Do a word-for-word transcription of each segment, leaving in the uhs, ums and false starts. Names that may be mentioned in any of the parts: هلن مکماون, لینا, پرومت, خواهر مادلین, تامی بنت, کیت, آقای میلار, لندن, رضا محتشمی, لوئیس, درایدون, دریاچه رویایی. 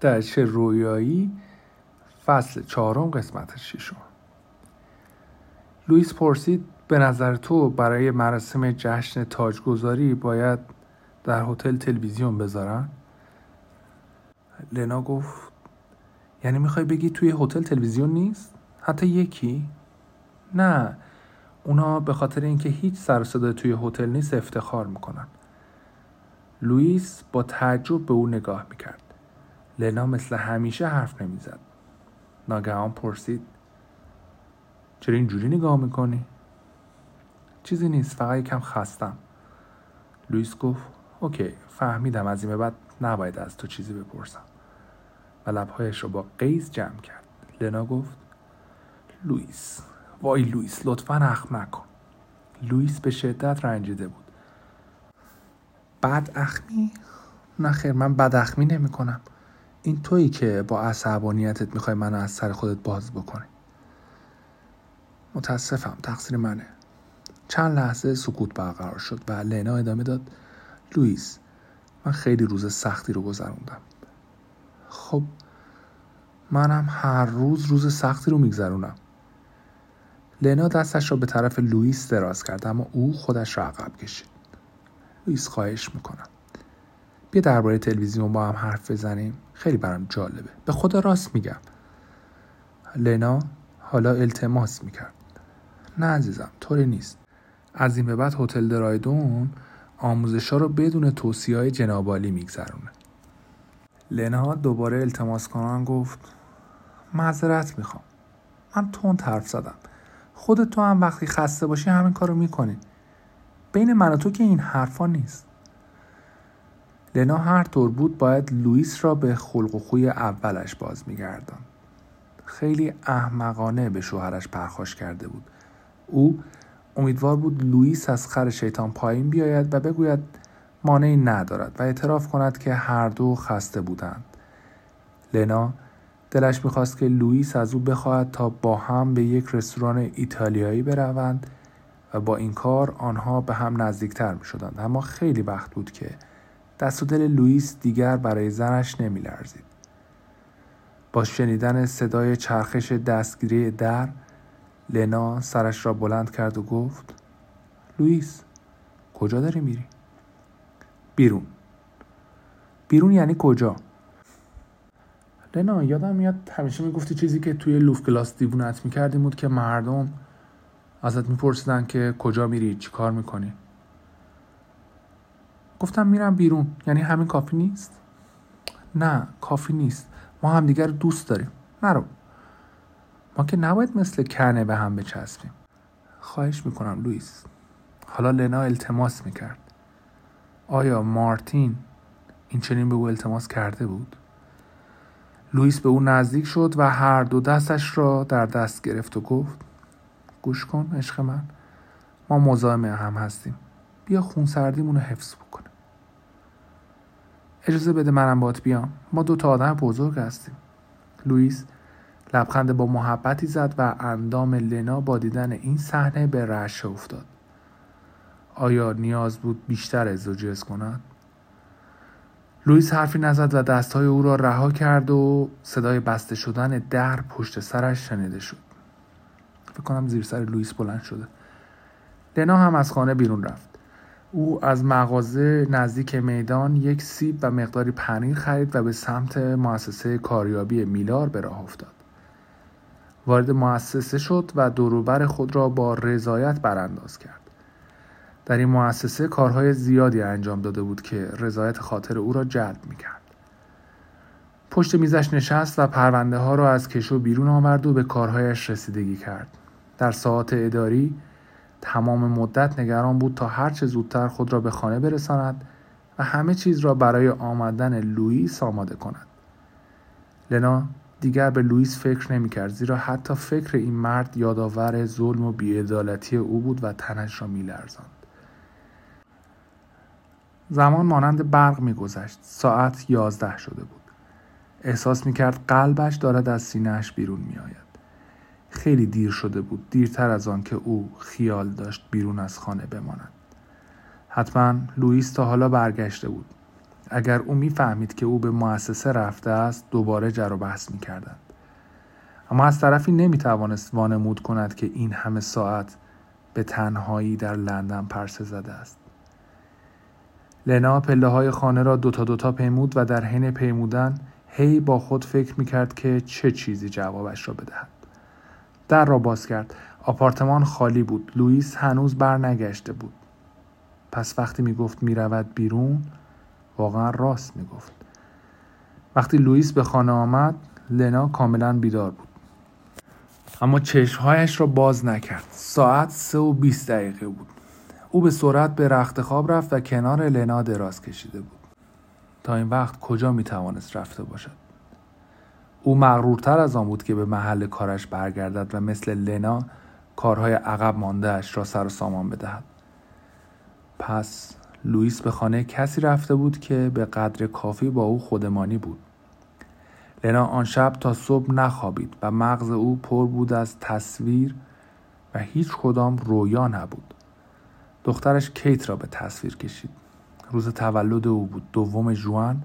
دریاچه رویایی فصل چهارم قسمت ششم. لوئیس پرسید به نظر تو برای مراسم جشن تاجگذاری باید در هتل تلویزیون بذارن؟ لینا گفت یعنی میخوای بگی توی هتل تلویزیون نیست؟ حتی یکی؟ نه، اونا به خاطر اینکه هیچ سر و صدا توی هتل نیست افتخار میکنن. لوئیس با تعجب به او نگاه میکرد. لینا مثل همیشه حرف نمیزد. ناگهان پرسید چرا اینجوری نگاه میکنی؟ چیزی نیست، فقط یکم خستم. لوئیس گفت اوکی، فهمیدم، از این به بعد نباید از تو چیزی بپرسم. و لبهایش رو با قیز جمع کرد. لینا گفت لوئیس، وای لوئیس، لطفاً اخم نکن. لوئیس به شدت رنجیده بود. بد اخمی؟ نه خیر، من بد اخمی نمی کنم. این تویی که با عصبانیتت میخوای منو از سر خودت باز بکنی. متاسفم، تقصیر منه. چند لحظه سکوت برقرار شد و لینا ادامه داد لوئیس، من خیلی روز سختی رو گذروندم. خب منم هر روز روز سختی رو میگذرونم. لینا دستش رو به طرف لوئیس دراز کرد اما او خودش رو عقب کشید. لوئیس، خواهش میکنم بیا درباره تلویزیون با هم حرف بزنیم، خیلی برام جالبه، به خدا راست میگم. لینا حالا التماس میکرد. نه عزیزم، طوری نیست. از این به بعد هتل درایدون آموزش‌ها رو بدون توصیه‌های جناب عالی میگذرونه. لینا دوباره التماس کنان گفت معذرت میخوام، من تند حرف زدم. خودت تو هم وقتی خسته باشی همین کارو میکنی. بین من و تو که این حرفا نیست. لینا هر طور بود باید لوئیس را به خلق و خوی اولش باز میگردان. خیلی احمقانه به شوهرش پرخاش کرده بود. او امیدوار بود لوئیس از خر شیطان پایین بیاید و بگوید مانعی ندارد و اعتراف کند که هر دو خسته بودند. لینا دلش میخواست که لوئیس از او بخواهد تا با هم به یک رستوران ایتالیایی بروند و با این کار آنها به هم نزدیکتر میشدند، اما خیلی وقت بود که دست و دل لوئیس دیگر برای زنش نمیلرزید. با شنیدن صدای چرخش دستگیری در، لینا سرش را بلند کرد و گفت لوئیس، کجا داری میری؟ بیرون. بیرون یعنی کجا؟ لینا یادم میاد همیشه میگفتی چیزی که توی لوف گلاس دیوونت میکردیم بود که مردم ازت میپرسیدن که کجا میری، چی کار میکنی. گفتم میرم بیرون. یعنی همین کافی نیست؟ نه کافی نیست، ما همدیگر دوست داریم، نرو. ما که نباید مثل کنه به هم بچسبیم. خواهش میکنم لوئیس. حالا لینا التماس میکرد. آیا مارتین این چنین به او التماس کرده بود؟ لوئیس به او نزدیک شد و هر دو دستش را در دست گرفت و گفت گوش کن عشق من، ما مزاحم هم هستیم، بیا خونسردیمون رو حفظ بکنه. اجازه بده منم باهات بیام، ما دو تا آدم بزرگ هستیم. لوئیس لبخند با محبتی زد و اندام لینا با دیدن این صحنه به رعشه افتاد. آیا نیاز بود بیشتر از زوجیز کند؟ لوئیس حرفی نزد و دستهای او را رها کرد و صدای بسته شدن در پشت سرش شنیده شد. فکر کنم زیر سر لوئیس بلند شده. لینا هم از خانه بیرون رفت. او از مغازه نزدیک میدان یک سیب و مقداری پنیر خرید و به سمت مؤسسه کاریابی میلار به راه افتاد. وارد مؤسسه شد و دوروبر خود را با رضایت برانداز کرد. در این مؤسسه کارهای زیادی انجام داده بود که رضایت خاطر او را جلب میکرد. پشت میزش نشست و پرونده ها را از کشو بیرون آورد و به کارهایش رسیدگی کرد. در ساعات اداری تمام مدت نگران بود تا هر چه زودتر خود را به خانه برساند و همه چیز را برای آمدن لوئیس آماده کند. لینا دیگر به لوئیس فکر نمی‌کرد، زیرا حتی فکر این مرد یادآور ظلم و بی‌عدالتی او بود و تنش را می‌لرزاند. زمان مانند برق می‌گذشت. ساعت یازده شده بود. احساس می‌کرد قلبش دارد از سینه‌اش بیرون می‌آید. خیلی دیر شده بود، دیرتر از آن که او خیال داشت بیرون از خانه بماند. حتما لوئیس تا حالا برگشته بود. اگر او میفهمید که او به مؤسسه رفته است دوباره جر و بحث میکردند. اما از طرفی نمیتوانست وانمود کند که این همه ساعت به تنهایی در لندن پرسه زده است. لینا پله های خانه را دوتا دوتا پیمود و در حین پیمودن هی با خود فکر میکرد که چه چیزی جوابش را بدهد. در را باز کرد. آپارتمان خالی بود. لوئیس هنوز بر نگشته بود. پس وقتی میگفت میرود بیرون واقعا راست میگفت. وقتی لوئیس به خانه آمد لینا کاملا بیدار بود. اما چشمهایش را باز نکرد. ساعت سه و بیست دقیقه بود. او به سرعت به رخت خواب رفت و کنار لینا دراز کشیده بود. تا این وقت کجا میتوانست رفته باشد؟ او مغرورتر از آن بود که به محل کارش برگردد و مثل لینا کارهای عقب مانده اش را سر و سامان بدهد. پس لوئیس به خانه کسی رفته بود که به قدر کافی با او خودمانی بود. لینا آن شب تا صبح نخوابید و مغز او پر بود از تصویر و هیچ کدام رویا نبود. دخترش کیت را به تصویر کشید. روز تولد او بود، دوم ژوئن،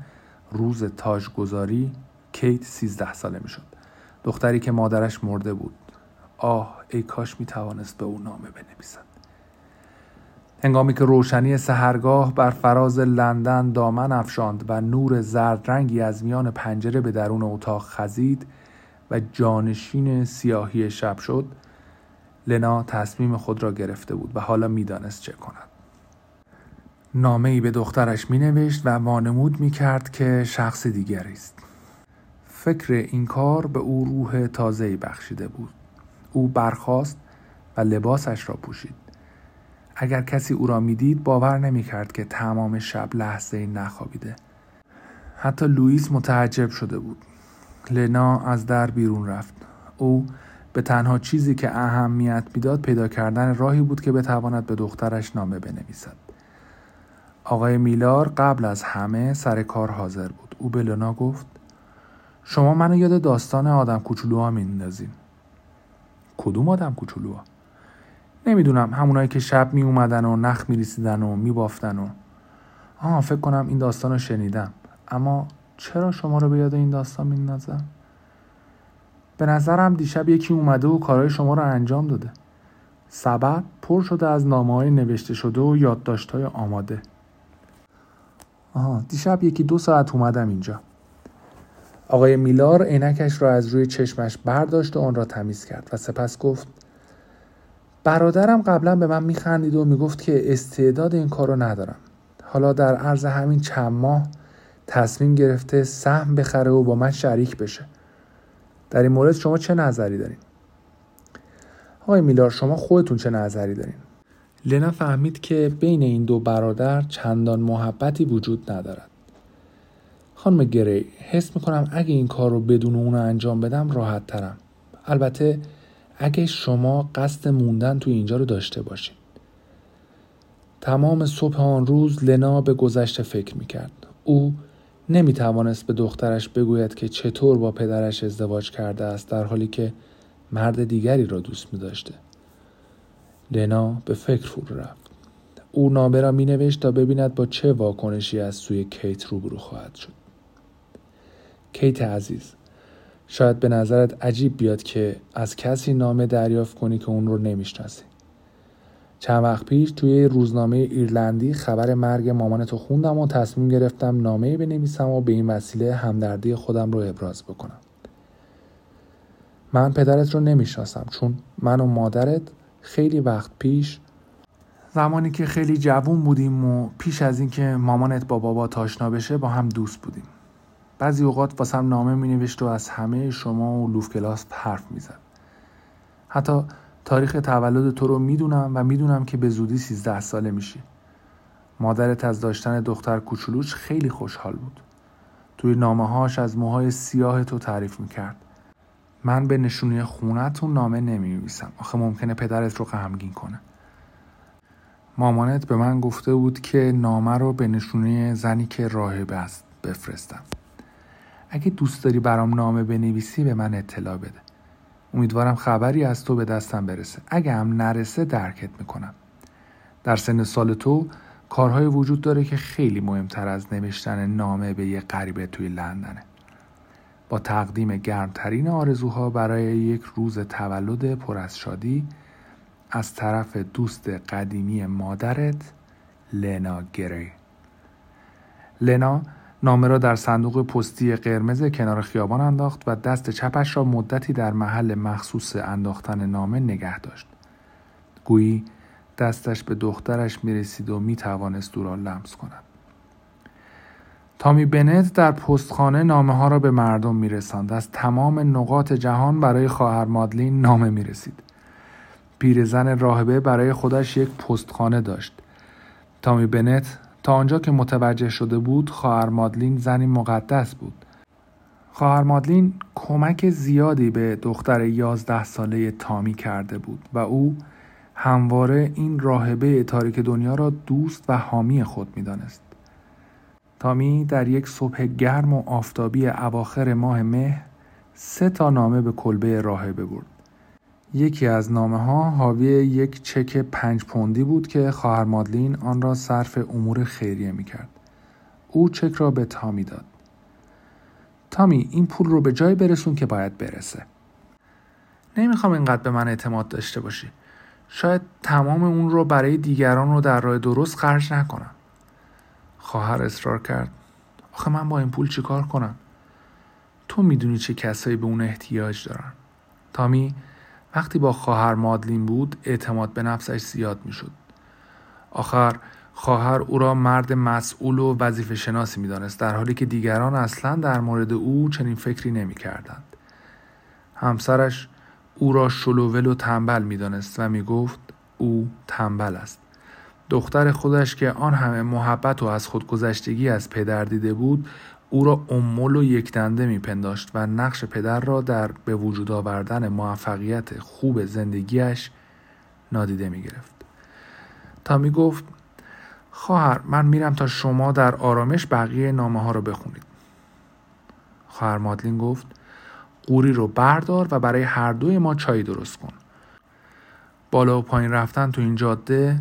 روز تاجگذاری. کیت سیزده ساله می شد. دختری که مادرش مرده بود. آه ای کاش می توانست به او نامه بنویسد. هنگامی که روشنی سحرگاه بر فراز لندن دامن افشاند و نور زرد رنگی از میان پنجره به درون اتاق خزید و جانشین سیاهی شب شد، لینا تصمیم خود را گرفته بود و حالا می دانست چه کند. نامه‌ای به دخترش می نوشت و وانمود می کرد که شخص دیگری است. فکر این کار به او روح تازه‌ای بخشیده بود. او برخاست و لباسش را پوشید. اگر کسی او را میدید باور نمی‌کرد که تمام شب لحظه‌ای نخوابیده. حتی لوئیس متعجب شده بود. لینا از در بیرون رفت. او به تنها چیزی که اهمیت میداد پیدا کردن راهی بود که بتواند به دخترش نامه بنویسد. آقای میلار قبل از همه سر کار حاضر بود. او به لینا گفت: شما منو یاد داستان آدم کوچولوها میندازین. کدوم آدم کوچولوها؟ نمیدونم، همونایی که شب می اومدن و نخ می ریسیدن و می بافتن و... آه فکر کنم این داستان رو شنیدم، اما چرا شما رو به یاد این داستان میندازن؟ به نظرم دیشب یکی اومده و کارهای شما رو انجام داده. سبد پر شده از نامه‌های نوشته شده و یادداشت‌های آماده. آه دیشب یکی دو ساعت اومدم اینجا. آقای میلار عینکش را از روی چشمش برداشت و آن را تمیز کرد و سپس گفت: برادرم قبلا به من میخندید و میگفت که استعداد این کارو ندارم. حالا در عرض همین چند ماه تصمیم گرفته سهم بخره و با من شریک بشه. در این مورد شما چه نظری دارین؟ آقای میلار شما خودتون چه نظری دارین؟ لینا فهمید که بین این دو برادر چندان محبتی وجود ندارد. خانم گری، حس میکنم اگه این کار رو بدون اون انجام بدم راحت ترم. البته اگه شما قصد موندن تو اینجا رو داشته باشین. تمام صبح آن روز لینا به گذشته فکر میکرد. او نمیتوانست به دخترش بگوید که چطور با پدرش ازدواج کرده است در حالی که مرد دیگری را دوست میداشته. لینا به فکر فرو رفت. او نامه را مینوشت تا ببیند با چه واکنشی از سوی کیت روبرو خواهد شد. کیت عزیز، شاید به نظرت عجیب بیاد که از کسی نامه دریافت کنی که اون رو نمیشناسی. چند وقت پیش توی روزنامه ایرلندی خبر مرگ مامانتو خوندم و تصمیم گرفتم نامه‌ای بنویسم و به این وسیله همدردی خودم رو ابراز بکنم. من پدرت رو نمیشناسم چون من و مادرت خیلی وقت پیش، زمانی که خیلی جوون بودیم و پیش از این که مامانت با بابات آشنا بشه، با هم دوست بودیم. بعضی اوقات واسم نامه مینوشت و از همه شما و لوف کلاس حرف میزد. حتی تاریخ تولد تو رو میدونم و میدونم که به زودی سیزده ساله میشی. مادرت از داشتن دختر کوچولوش خیلی خوشحال بود. توی نامه‌هاش از موهای سیاه تو تعریف میکرد. من به نشونی خونتون نامه نمینویسم. آخه ممکنه پدرت رو غمگین کنه. مامانت به من گفته بود که نامه رو به نشونه زنی که راهب است بفرستم. اگه دوست داری برام نامه بنویسی به من اطلاع بده. امیدوارم خبری از تو به دستم برسه. اگه هم نرسه درکت میکنم. در سن سال تو کارهای وجود داره که خیلی مهمتر از نوشتن نامه به یه غریبه توی لندنه. با تقدیم گرمترین آرزوها برای یک روز تولد پر از شادی از طرف دوست قدیمی مادرت، لینا گری. لینا نامه را در صندوق پستی قرمز کنار خیابان انداخت و دست چپش را مدتی در محل مخصوص انداختن نامه نگه داشت. گویی دستش به دخترش میرسید و میتوانست او را لمس کند. تامی بنت در پستخانه نامه ها را به مردم میرساند. از تمام نقاط جهان برای خواهر مادلین نامه میرسید. پیرزن راهبه برای خودش یک پستخانه داشت. تامی بنت تا آنجا که متوجه شده بود خواهر مادلین زنی مقدس بود. خواهر مادلین کمک زیادی به دختر یازده ساله تامی کرده بود و او همواره این راهبه تاریک دنیا را دوست و حامی خود می‌دانست. تامی در یک صبح گرم و آفتابی اواخر ماه مه سه تا نامه به کلبه راهبه برد. یکی از نامه ها حاوی یک چک پنج پوندی بود که خواهر مادلین آن را صرف امور خیریه می کرد. او چک را به تامی داد. تامی این پول رو به جای برسون که باید برسه. نمیخوام اینقدر به من اعتماد داشته باشی. شاید تمام اون رو برای دیگران رو در راه درست خرج نکنم. خواهر اصرار کرد. آخه من با این پول چی کار کنم؟ تو میدونی چه کسایی به اون احتیاج دارن. تامی وقتی با خواهر مادلین بود اعتماد به نفسش زیاد میشد. آخر خواهر او را مرد مسئول و وظیفه شناسی میدانست در حالی که دیگران اصلاً در مورد او چنین فکری نمیکردند. همسرش او را شلوول و تنبل میدانست و میگفت او تنبل است. دختر خودش که آن همه محبت و از خودگذشتگی از پدر دیده بود او را امول و یکدنده میپنداشت و نقش پدر را در به وجود آوردن موفقیت خوب زندگیش نادیده میگرفت. تا میگفت خواهر من میرم تا شما در آرامش بقیه نامه ها را بخونید. خواهر مادلین گفت قوری رو بردار و برای هر دوی ما چای درست کن. بالا و پایین رفتن تو این جاده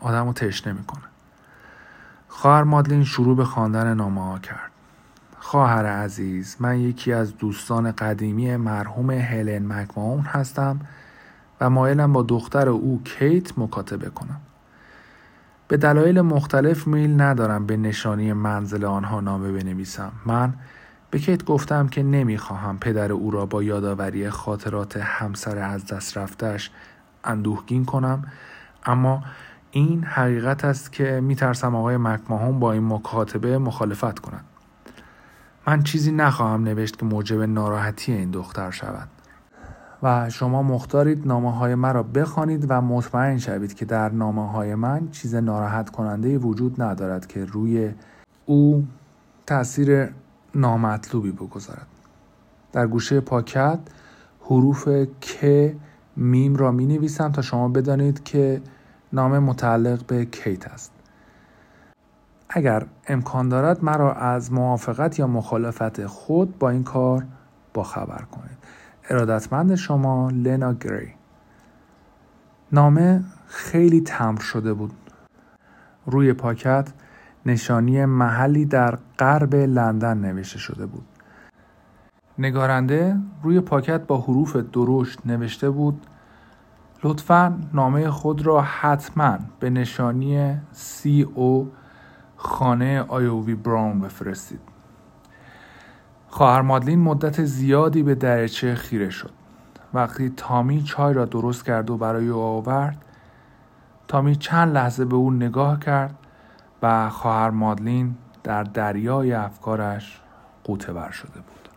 آدم رو تشنه میکنه. خواهر مادلین شروع به خواندن نامه ها کرد. خواهر عزیز، من یکی از دوستان قدیمی مرحوم هلن مکماون هستم و مایلم با دختر او کیت مکاتبه کنم. به دلایل مختلف میل ندارم به نشانی منزل آنها نامه بنویسم. من به کیت گفتم که نمیخواهم پدر او را با یادآوری خاطرات همسر از دست رفته‌اش اندوهگین کنم، اما این حقیقت است که میترسم آقای مکماهون با این مکاتبه مخالفت کند. من چیزی نخواهم نوشت که موجب ناراحتی این دختر شود و شما مختارید نامه های من را بخوانید و مطمئن شوید که در نامه های من چیز ناراحت کننده وجود ندارد که روی او تأثیر نامطلوبی بگذارد. در گوشه پاکت حروف ک میم را می نویسم تا شما بدانید که نامه متعلق به کیت است. اگر امکان دارد مرا از موافقت یا مخالفت خود با این کار باخبر کنید. ارادتمند شما لینا گری. نامه خیلی تمر شده بود. روی پاکت نشانی محلی در غرب لندن نوشته شده بود. نگارنده روی پاکت با حروف درشت نوشته بود لطفاً نامه خود را حتماً به نشانی سی او خانه آیووی براون بفرستید. خواهر مادلین مدت زیادی به دریاچه خیره شد. وقتی تامی چای را درست کرد و برای او آورد، تامی چند لحظه به او نگاه کرد و خواهر مادلین در دریای افکارش غوطه‌ور شده بود.